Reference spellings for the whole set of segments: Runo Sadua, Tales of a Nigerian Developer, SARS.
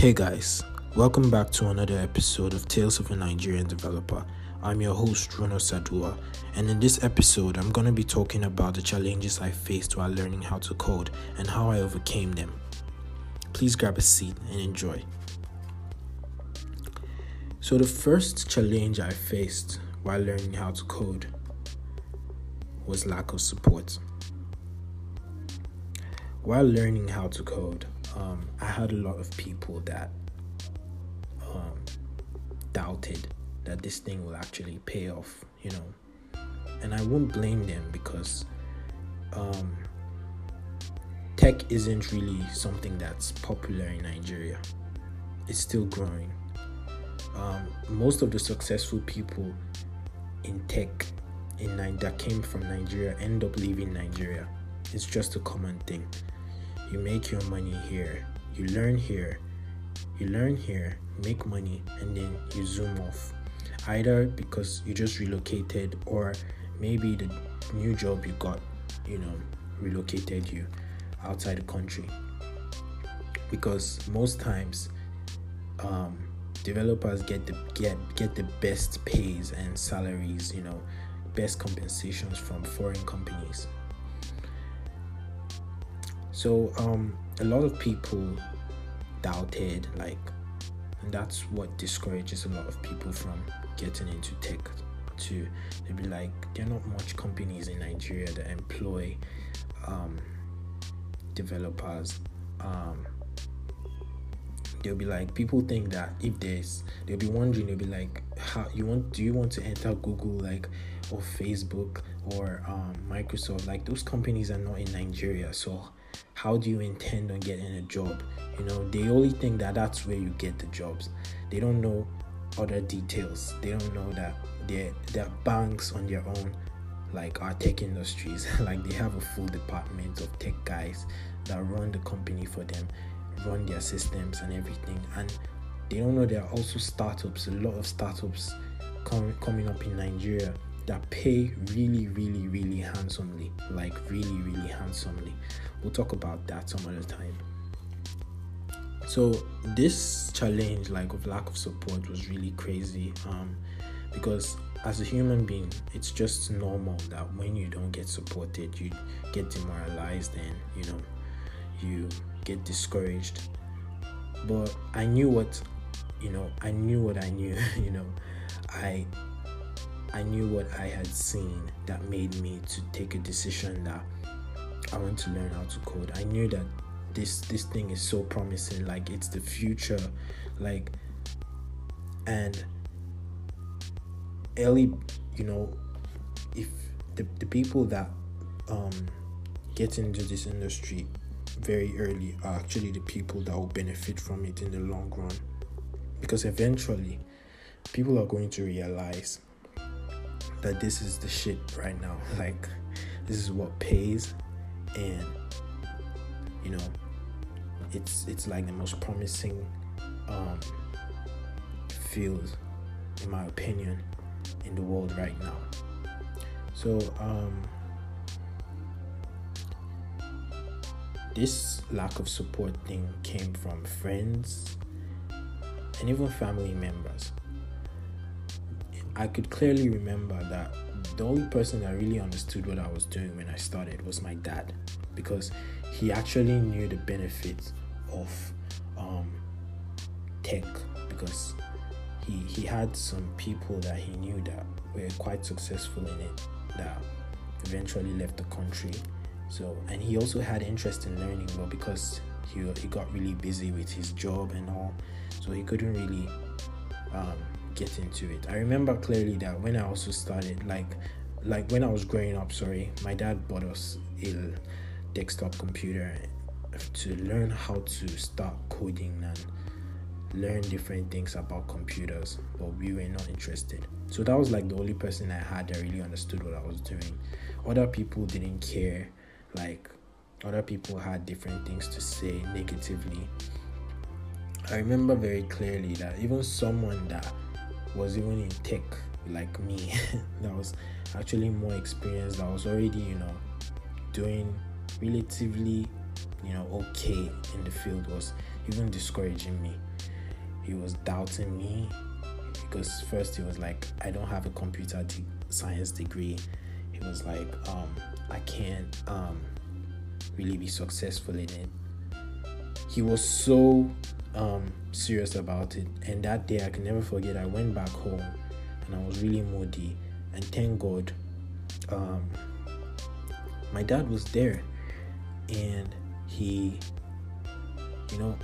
Hey guys, welcome back to another episode of Tales of a Nigerian Developer. I'm your host Runo Sadua, and in this episode I'm going to be talking about the challenges I faced while learning how to code and how I overcame them. Please grab a seat and enjoy. So the first challenge I faced while learning how to code was lack of support. While learning how to code, I had a lot of people that doubted that this thing will actually pay off, and I won't blame them because tech isn't really something that's popular in Nigeria. It's still growing. Most of the successful people in tech that came from Nigeria end up leaving Nigeria. It's just a common thing. You make your money here, you learn here, make money, and then you zoom off. Either because you just relocated, or maybe the new job you got, relocated you outside the country. Because most times, developers get the best pays and salaries, best compensations from foreign companies. So a lot of people doubted, and that's what discourages a lot of people from getting into tech too. They'd be like, there are not much companies in Nigeria that employ developers. They'll be like, people think that they'll be wondering, they'll be like, do you want to enter Google, or Facebook, or Microsoft? Those companies are not in Nigeria, so how do you intend on getting a job? They only think that that's where you get the jobs. They don't know other details. They don't know that there are banks on their own, our tech industries. They have a full department of tech guys that run the company for them, run their systems and everything. And they don't know there are also startups, a lot of startups coming up in Nigeria that pay really handsomely, really handsomely. We'll talk about that some other time. So this challenge of lack of support was really crazy, because as a human being, it's just normal that when you don't get supported, you get demoralized and you get discouraged. But I knew what I knew. I knew what I had seen that made me to take a decision that I want to learn how to code. I knew that this thing is so promising, it's the future, and early, if the people that get into this industry very early are actually the people that will benefit from it in the long run, because eventually people are going to realize that this is the shit right now. This is what pays, and it's the most promising field, in my opinion, in the world right now. So this lack of support thing came from friends and even family members. I could clearly remember that the only person that really understood what I was doing when I started was my dad, because he actually knew the benefits of tech, because he had some people that he knew that were quite successful in it that eventually left the country. And he also had interest in learning, but because he got really busy with his job and all, so he couldn't really get into it. I remember clearly that when I also started, when I was growing up, my dad bought us a desktop computer to learn how to start coding and learn different things about computers, but we were not interested. So that was the only person I had that really understood what I was doing. Other people didn't care, other people had different things to say negatively. I remember very clearly that even someone that was even in tech me that was actually more experienced, that was already doing relatively okay in the field, was even discouraging me. he was doubting me, because first he was like, I don't have a computer science degree. He was like, I can't really be successful in it. He was so serious about it. And that day, I can never forget, I went back home and I was really moody. And thank God, my dad was there, and he, you know,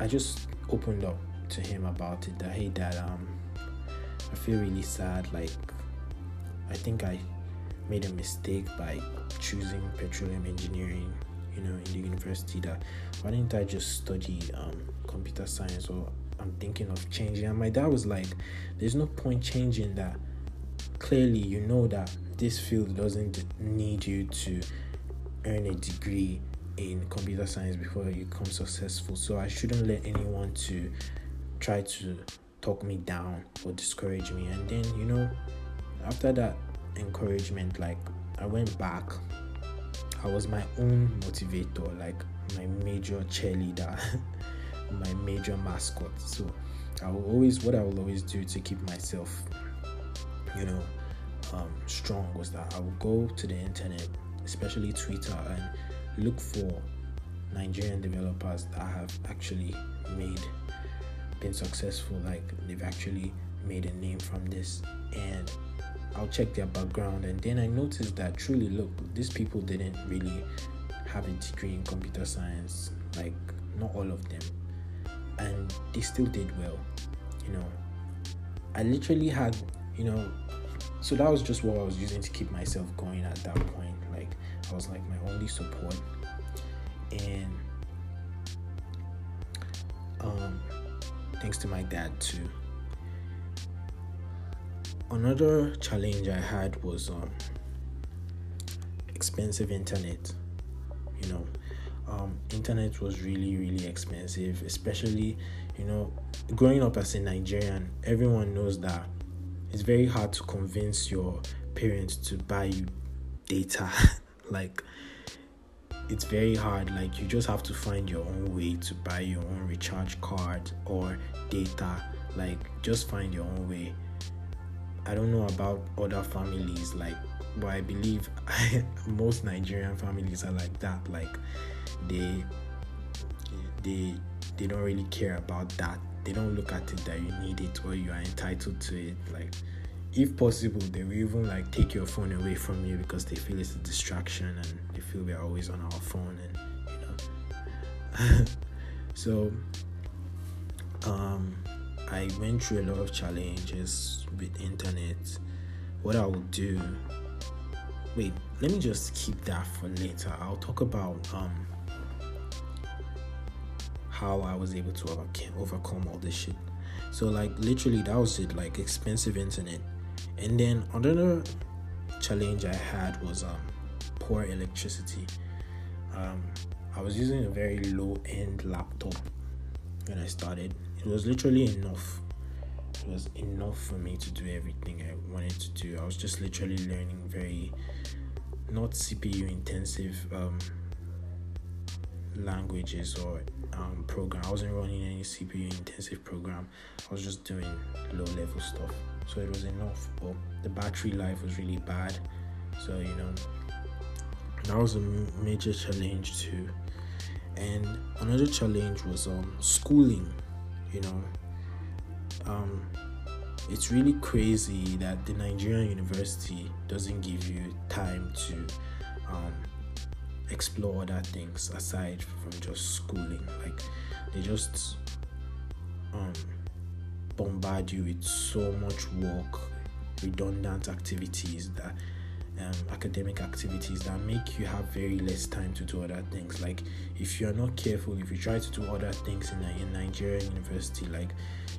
I just opened up to him about it, that hey dad, I feel really sad, like I think I made a mistake by choosing petroleum engineering, you know, in the university. That why didn't I just study computer science, or I'm thinking of changing. And my dad was like, there's no point changing that. Clearly you know that this field doesn't need you to earn a degree in computer science before you become successful, so I shouldn't let anyone to try to talk me down or discourage me. And then, you know, after that encouragement, like I went back, I was my own motivator, like my major cheerleader, my major mascot. So what I will always do to keep myself, you know, strong, was that I would go to the internet, especially Twitter, and look for Nigerian developers that have actually been successful, like they've actually made a name from this, and I'll check their background. And then I noticed that truly, look, these people didn't really have a degree in computer science, like not all of them, and they still did well, you know. I literally had, you know, so that was just what I was using to keep myself going at that point. Like I was like my only support. And thanks to my dad too. Another challenge I had was expensive internet. You know, internet was really, really expensive, especially, you know, growing up as a Nigerian, everyone knows that it's very hard to convince your parents to buy you data. Like, it's very hard. Like, you just have to find your own way to buy your own recharge card or data. Like, just find your own way. I don't know about other families, like, but I believe most Nigerian families are like that. Like, they don't really care about that. They don't look at it that you need it or you are entitled to it. Like, if possible, they will even like take your phone away from you, because they feel it's a distraction and they feel we're always on our phone, and you know. So I went through a lot of challenges with internet. What I will do, wait, let me just keep that for later. I'll talk about how I was able to overcome all this shit. So like literally that was it, like expensive internet. And then another challenge I had was poor electricity. I was using a very low-end laptop when I started. It was literally enough. It was enough for me to do everything I wanted to do. I was just literally learning very not CPU intensive languages or program. I wasn't running any CPU intensive program. I was just doing low level stuff, so it was enough. But the battery life was really bad, so you know, that was a major challenge too. And another challenge was schooling. You know, it's really crazy that the Nigerian university doesn't give you time to explore other things aside from just schooling. Like, they just bombard you with so much work, redundant activities, that academic activities, that make you have very less time to do other things. Like, if you're not careful, if you try to do other things in Nigerian university, like,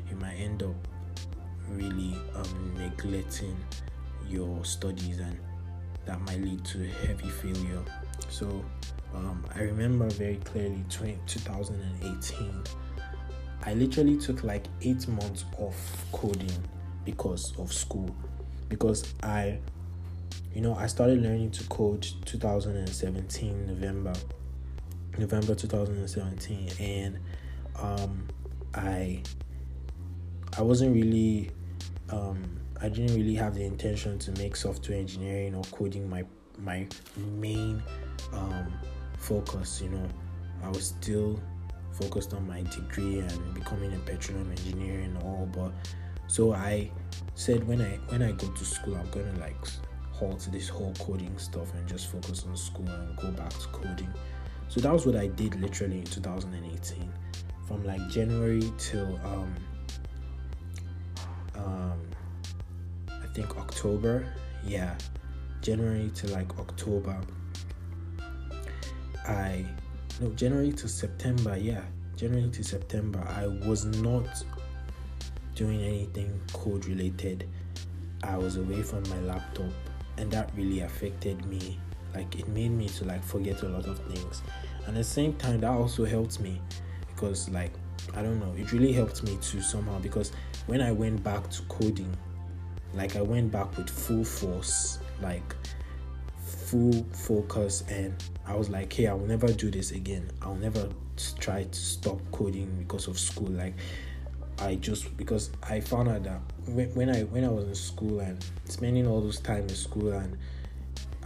you might end up really neglecting your studies, and that might lead to heavy failure. So I remember very clearly 2018, I literally took like 8 months off coding because of school, because I started learning to code 2017, November 2017, and I I wasn't really, I didn't really have the intention to make software engineering or coding my main focus. You know, I was still focused on my degree and becoming a petroleum engineer and all. But so I said, when I go to school, I'm gonna like halt this whole coding stuff and just focus on school and go back to coding. So that was what I did literally in 2018, from like January till I think October. Yeah, January to like October. January to September. Yeah, January to September. I was not doing anything code related. I was away from my laptop, and that really affected me. Like, it made me to like forget a lot of things, and at the same time that also helped me, because like, I don't know, it really helped me to somehow, because when I went back to coding, like I went back with full force, like full focus, and I was like, hey, I will never do this again. I'll never try to stop coding because of school. Like, because I found out that when I was in school and spending all those time in school, and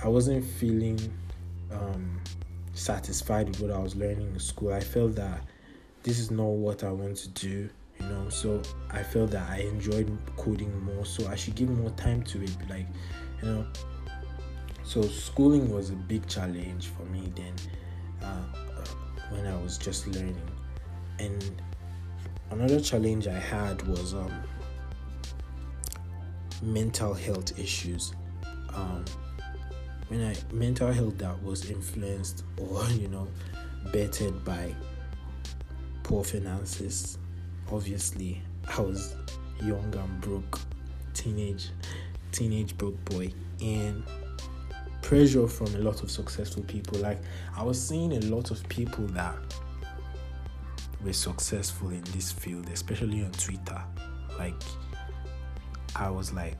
I wasn't feeling satisfied with what I was learning in school. I felt that this is not what I want to do, you know. So I felt that I enjoyed coding more, so I should give more time to it, like, you know. So schooling was a big challenge for me then, when I was just learning. And another challenge I had was mental health issues. Mental health that was influenced or, you know, bettered by poor finances. Obviously, I was young and broke, teenage broke boy, and pressure from a lot of successful people. Like, I was seeing a lot of people that were successful in this field, especially on Twitter. Like, I was like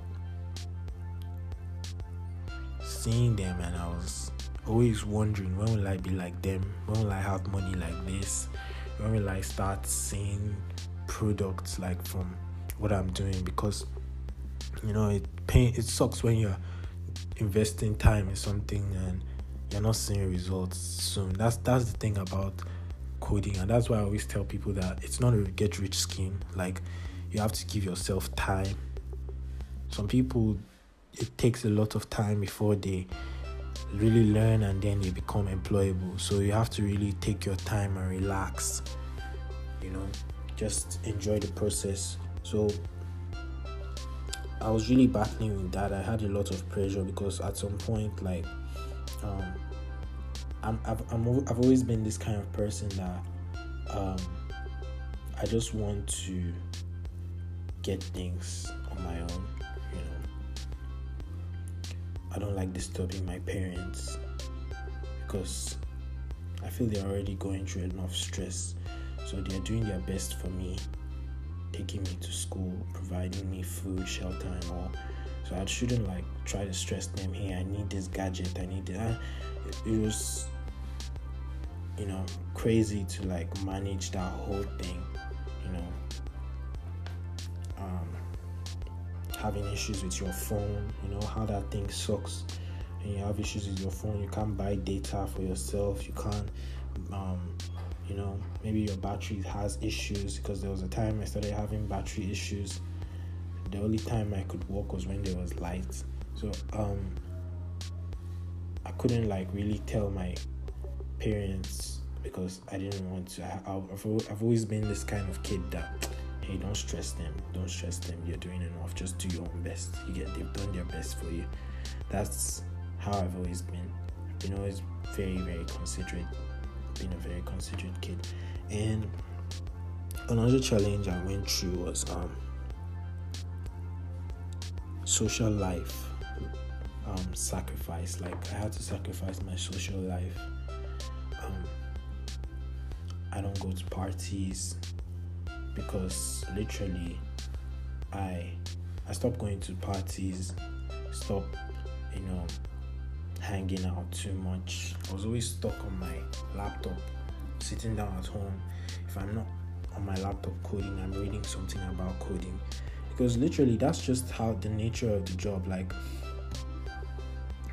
seeing them, and I was always wondering, when will I be like them? When will I have money like this? When will I start seeing products like from what I'm doing? Because, you know, it sucks when you're investing time in something and you're not seeing results soon. That's the thing about coding, and that's why I always tell people that it's not a get rich scheme. Like, you have to give yourself time. Some people, it takes a lot of time before they really learn and then they become employable. So you have to really take your time and relax, you know, just enjoy the process. So I was really battling with that. I had a lot of pressure because at some point, like, I've always been this kind of person that I just want to get things on my own. You know, I don't like disturbing my parents because I feel they're already going through enough stress. So they're doing their best for me, taking me to school, providing me food, shelter, and all. So I shouldn't like try to stress them. Hey, I need this gadget. I need that. It was, you know, crazy to like manage that whole thing. You know, having issues with your phone. You know how that thing sucks. And you have issues with your phone. You can't buy data for yourself. You can't. You know, maybe your battery has issues, because there was a time I started having battery issues. The only time I could walk was when there was light. So I couldn't like really tell my parents because I didn't want to. I've always been this kind of kid that, hey, don't stress them, you're doing enough, just do your own best. They've done their best for you. That's how I've always been. You know, it's very, very considerate. Been a very considerate kid. And another challenge I went through was social life sacrifice. Like, I had to sacrifice my social life. I don't go to parties because literally I stopped going to parties, stopped, you know, hanging out too much. I was always stuck on my laptop, sitting down at home. If I'm not on my laptop coding, I'm reading something about coding, because literally that's just how the nature of the job. Like,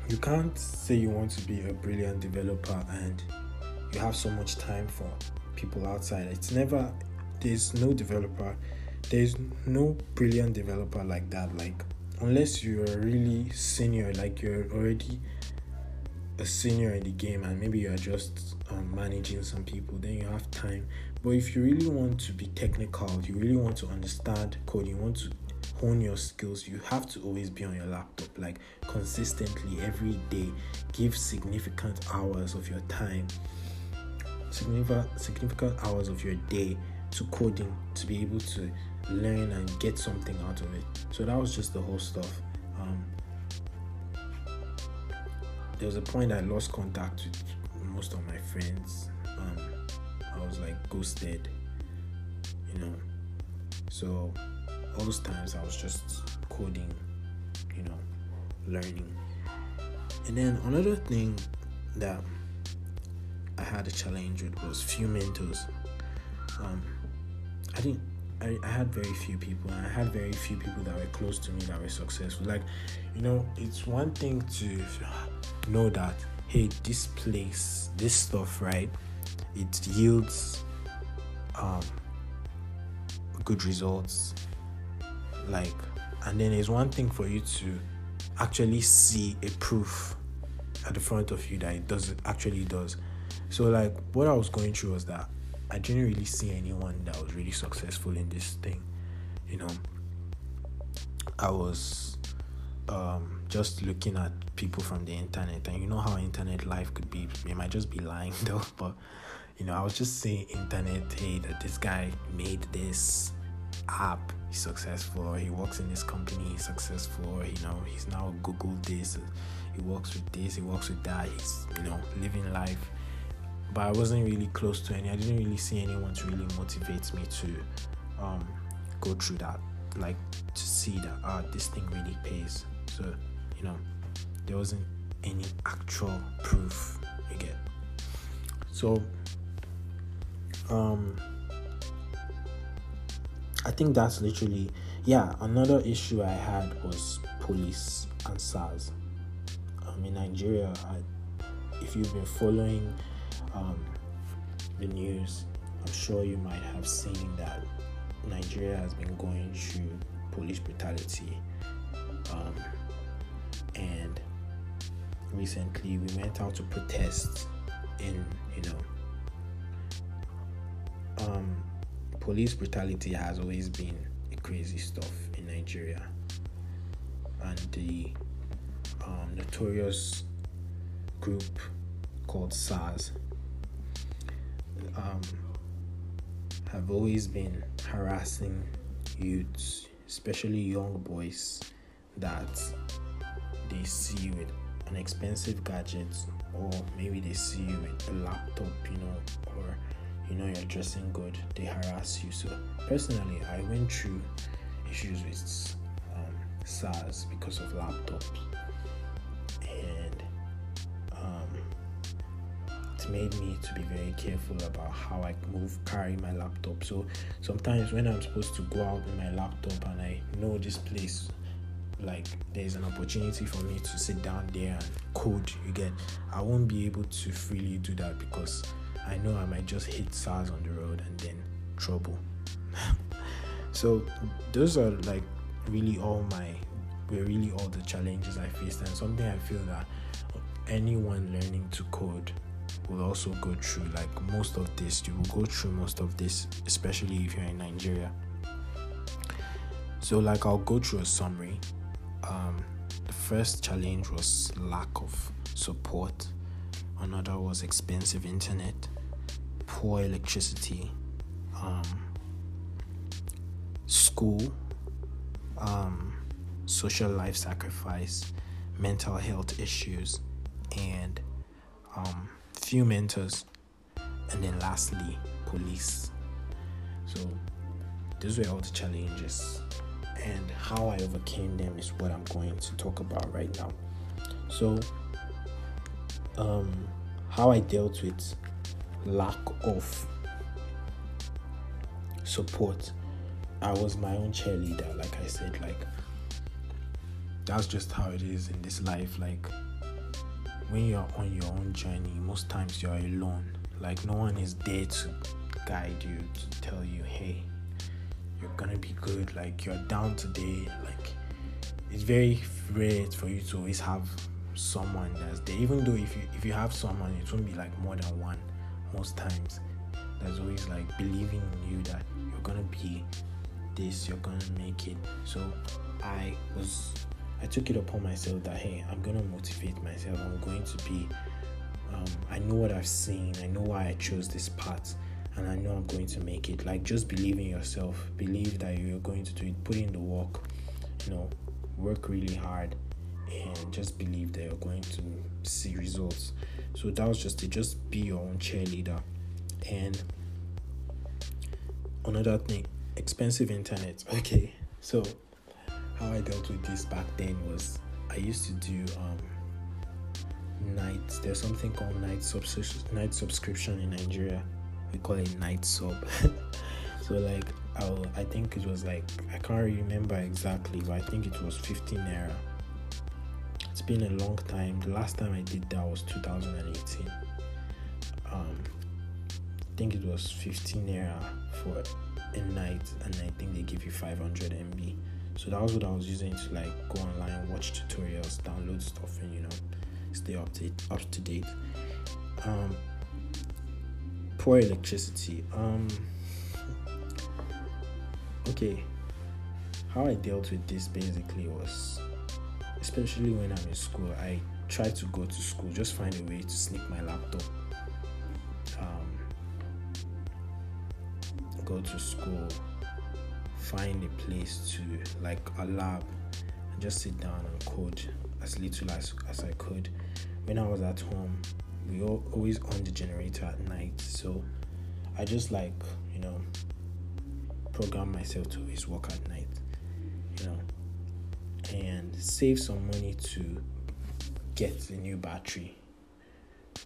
you can't say you want to be a brilliant developer and you have so much time for people outside. It's never, there's no developer, there's no brilliant developer like that. Like, unless you're really senior, like you're already a senior in the game and maybe you're just managing some people, then you have time. But if you really want to be technical, you really want to understand code, you want to hone your skills, you have to always be on your laptop, like consistently every day. Give significant hours of your time, significant hours of your day to coding, to be able to learn and get something out of it. So that was just the whole stuff. There was a point I lost contact with most of my friends. I was like ghosted, you know. So all those times I was just coding, you know, learning. And then another thing that I had a challenge with was few mentors. I had very few people, and I had very few people that were close to me that were successful. Like, you know, it's one thing to know that, hey, this place, this stuff, right, it yields good results. Like, and then it's one thing for you to actually see a proof at the front of you that it does, actually does. So, like, what I was going through was that I didn't really see anyone that was really successful in this thing, you know. I was just looking at people from the internet, and you know how internet life could be. It might just be lying though, but you know, I was just saying internet, hey, that this guy made this app, he's successful, or he works in this company, he's successful, or, you know, he's now Google this, he works with this, he works with that, he's, you know, living life. But I wasn't really close to any. I didn't really see anyone to really motivate me to go through that, like to see that this thing really pays. So, you know, there wasn't any actual proof you get. So, I think that's literally, yeah. Another issue I had was police and SARS. In Nigeria, if you've been following the news, I'm sure you might have seen that Nigeria has been going through police brutality, and recently we went out to protest in, you know, police brutality has always been a crazy stuff in Nigeria, and the notorious group called SARS have always been harassing youths, especially young boys that they see with an expensive gadget, or maybe they see you with a laptop, you know, or, you know, you're dressing good, they harass you. So personally, I went through issues with SARS because of laptops, and made me to be very careful about how I carry my laptop. So sometimes when I'm supposed to go out with my laptop and I know this place, like there's an opportunity for me to sit down there and code again, I won't be able to freely do that because I know I might just hit SARS on the road and then trouble. So those are like really all the challenges I faced, and something I feel that anyone learning to code will also go through. Like, most of this, you will go through most of this, especially if you're in Nigeria. So, like, I'll go through a summary. The first challenge was lack of support. Another was expensive internet, poor electricity, school, social life sacrifice, mental health issues, and few mentors, and then lastly police. So those were all the challenges, and how I overcame them is what I'm going to talk about right now. So how I dealt with lack of support. I was my own cheerleader, like I said. Like, that's just how it is in this life. Like, when you're on your own journey, most times you're alone. Like, no one is there to guide you, to tell you, hey, you're gonna be good, like, you're down today. Like, it's very rare for you to always have someone that's there. Even though if you have someone, it won't be like more than one. Most times there's always like believing in you that you're gonna be this, you're gonna make it. So I took it upon myself that, hey, I'm gonna motivate myself. I'm going to be I know what I've seen, I know why I chose this path, and I know I'm going to make it. Like, just believe in yourself, believe that you're going to do it, put in the work, you know, work really hard, and just believe that you're going to see results. So that was just it. Just be your own cheerleader. And another thing, expensive internet. Okay, so how I dealt with this back then was, I used to do nights. There's something called night subscription in Nigeria. We call it night sub. So like, I think it was like, I can't remember exactly, but I think it was 15 naira. It's been a long time. The last time I did that was 2018. I think it was 15 naira for a night, and I think they give you 500 MB. So that was what I was using to like go online, watch tutorials, download stuff, and, you know, stay up to date. Poor electricity. Okay, how I dealt with this basically was, especially when I'm in school, I try to go to school, just find a way to sneak my laptop, go to school, find a place to, like a lab, and just sit down and code as little as I could. When I was at home, we always on the generator at night, so I just, like, you know, program myself to always work at night, you know, and save some money to get a new battery.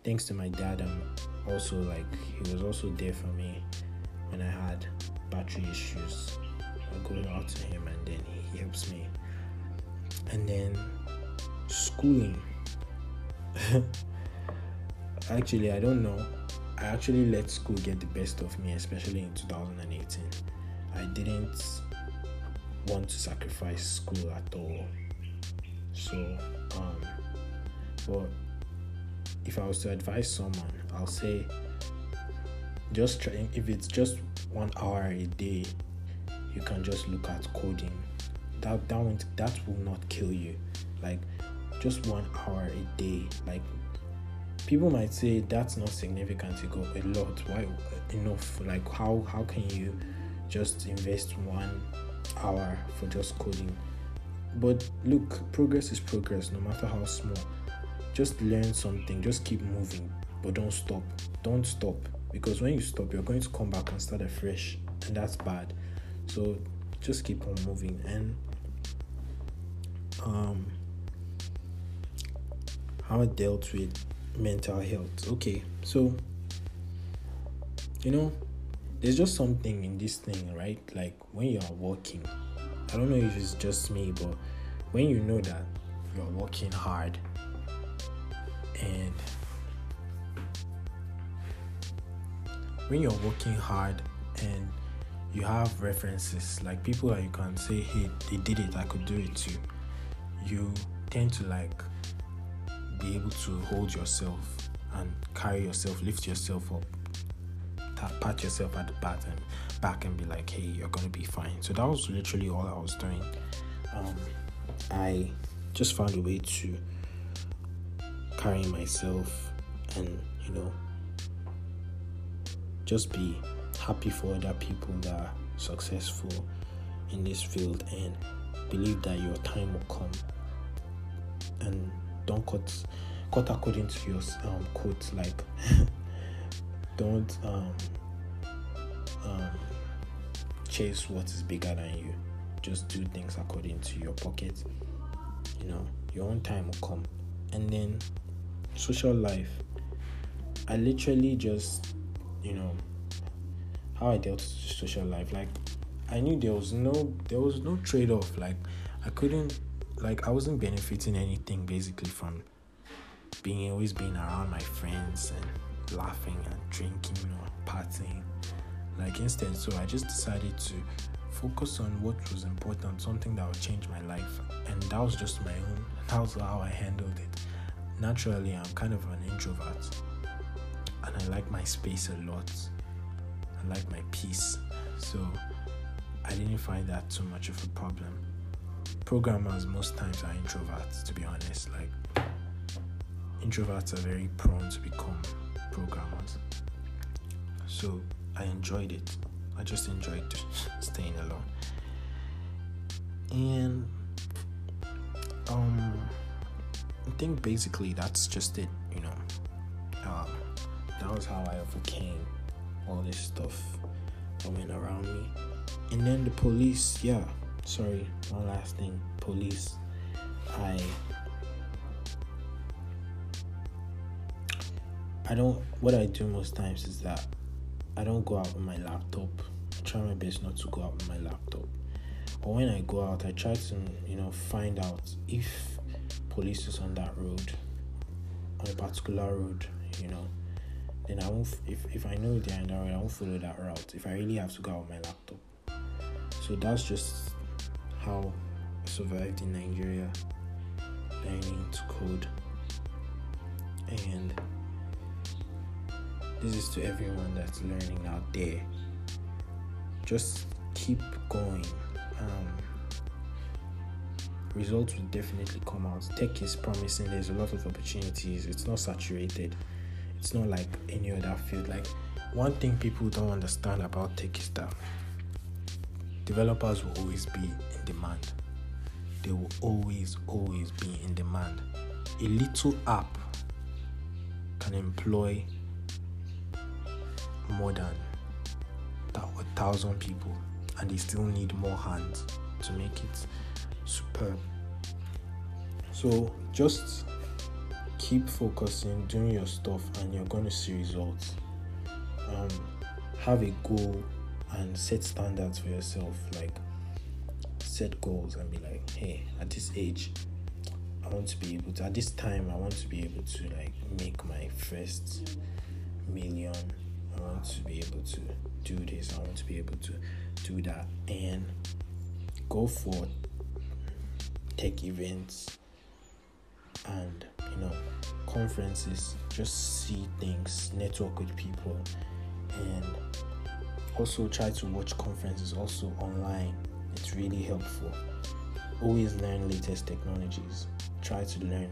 Thanks to my dad, and also, like, he was also there for me when I had battery issues. I go out to him, and then he helps me. And then schooling. Actually, I don't know. I actually let school get the best of me, especially in 2018. I didn't want to sacrifice school at all. So, but if I was to advise someone, I'll say, just try. If it's just 1 hour a day, you can just look at coding. That will not kill you. Like, just 1 hour a day. Like, people might say that's not significant. You go a lot. Why enough? Like, how can you just invest 1 hour for just coding? But look, progress is progress, no matter how small. Just learn something. Just keep moving, but don't stop. Don't stop. Because when you stop, you're going to come back and start afresh, and that's bad. So just keep on moving. And how I dealt with mental health. Okay, so, you know, there's just something in this thing, right? Like, when you are working, I don't know if it's just me, but when you know that you're working hard and you have references, like people that you can say, hey, they did it, I could do it too, you tend to, like, be able to hold yourself and carry yourself, lift yourself up, pat yourself at the back and be like, hey, you're gonna be fine. So that was literally all I was doing. I just found a way to carry myself and, you know, just be happy for other people that are successful in this field, and believe that your time will come, and don't cut according to your quotes. Like, don't chase what is bigger than you. Just do things according to your pocket. You know, your own time will come. And then social life, I literally just, you know, how I dealt with social life. Like, I knew there was no trade-off. Like, I wasn't benefiting anything basically from always being around my friends and laughing and drinking or partying. Like, instead, so I just decided to focus on what was important, something that would change my life, and that was just my own. That was how I handled it. Naturally, I'm kind of an introvert, and I like my space a lot. I like my peace, so I didn't find that too much of a problem. Programmers most times are introverts, to be honest. Like, introverts are very prone to become programmers. So I enjoyed it. I just enjoyed staying alone. And I think basically that's just it, you know. That was how I overcame all this stuff that went around me. And then the police, one last thing, police. What I do most times is that I don't go out with my laptop. I try my best not to go out with my laptop. But when I go out, I try to, find out if police is on that road, on a particular road, Then I won't. If I know they're on that road, I won't follow that route. If I really have to go out with my laptop. So that's just how I survived in Nigeria, learning to code. And this is to everyone that's learning out there. Just keep going. Results will definitely come out. Tech is promising. There's a lot of opportunities. It's not saturated. It's not like any other field. Like, one thing people don't understand about tech is that developers will always be in demand. They will always be in demand. A little app can employ more than 1,000 people, and they still need more hands to make it superb. So just keep focusing, doing your stuff, and you're going to see results. Have a goal and set standards for yourself. Like, set goals and be like, hey, at this age I want to be able to, at this time I want to be able to, like, make my first million. I want to be able to do this. I want to be able to do that. And go for tech events and, conferences. Just see things, network with people, and also try to watch conferences also online. It's really helpful. Always learn latest technologies. Try to learn.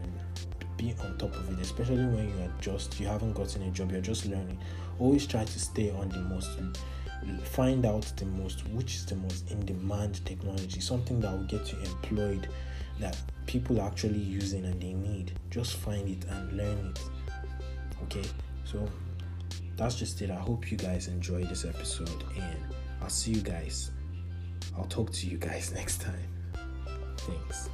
Be on top of it, especially when you haven't gotten a job, you're just learning. Always try to stay on the most, find out the most, which is the most in-demand technology, something that will get you employed, that people are actually using and they need. Just find it and learn it. Okay, so that's just it. I hope you guys enjoyed this episode, and I'll talk to you guys next time. Thanks.